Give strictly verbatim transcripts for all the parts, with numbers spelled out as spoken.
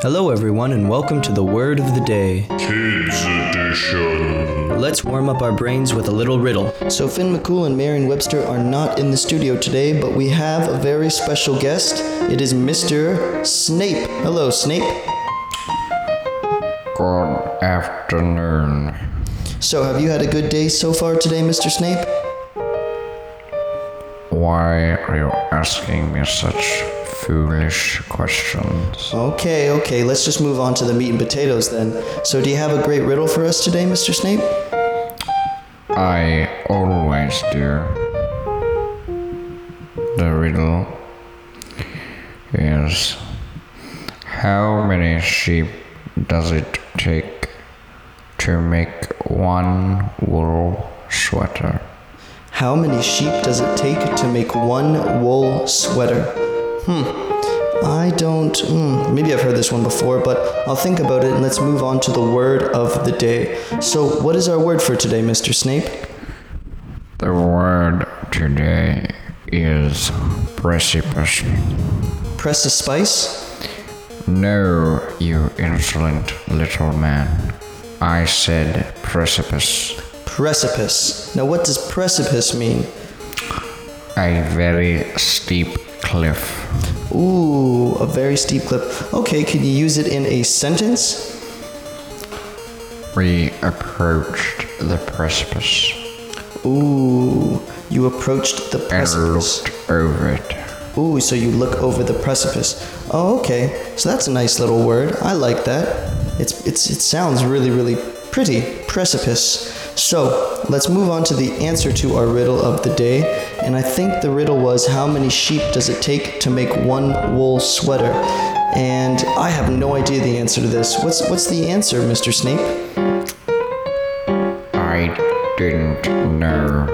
Hello everyone and welcome to the Word of the Day. Kids Edition. Let's warm up our brains with a little riddle. So Finn McCool and Marion Webster are not in the studio today, but we have a very special guest. It is Mister Snape. Hello, Snape. Good afternoon. So have you had a good day so far today, Mister Snape? Why are you asking me such foolish questions? Okay, okay, let's just move on to the meat and potatoes then. So do you have a great riddle for us today, Mister Snape? I always do. The riddle is, how many sheep does it take to make one wool sweater? How many sheep does it take to make one wool sweater? Hmm, I don't, hmm, maybe I've heard this one before, but I'll think about it and let's move on to the word of the day. So what is our word for today, Mister Snape? The word today is precipice. Precipice? No, you insolent little man. I said precipice. Precipice. Now what does precipice mean? A very steep cliff. Ooh, a very steep cliff. Okay, can you use it in a sentence? We approached the precipice. Ooh, you approached the precipice. And looked over it. Ooh, so you look over the precipice. Oh, okay. So that's a nice little word. I like that. It's it's it sounds really, really pretty. Precipice. So, let's move on to the answer to our riddle of the day, and I think the riddle was, how many sheep does it take to make one wool sweater? And I have no idea the answer to this. What's what's the answer, Mister Snape? I didn't know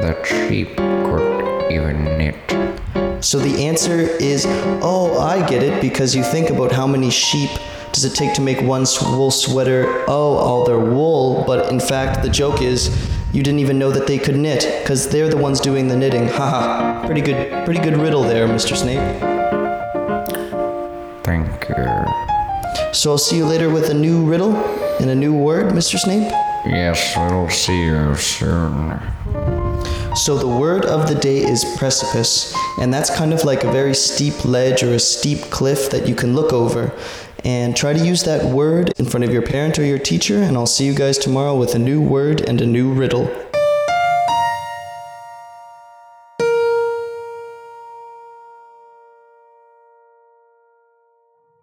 that sheep could even knit. So the answer is, oh, I get it, because you think about how many sheep does it take to make one wool sweater? Oh, all their wool, but in fact, the joke is you didn't even know that they could knit because they're the ones doing the knitting. Haha, pretty good, pretty good riddle there, Mister Snape. Thank you. So I'll see you later with a new riddle and a new word, Mister Snape? Yes, we'll see you soon. So the word of the day is precipice, and that's kind of like a very steep ledge or a steep cliff that you can look over. And try to use that word in front of your parent or your teacher, and I'll see you guys tomorrow with a new word and a new riddle.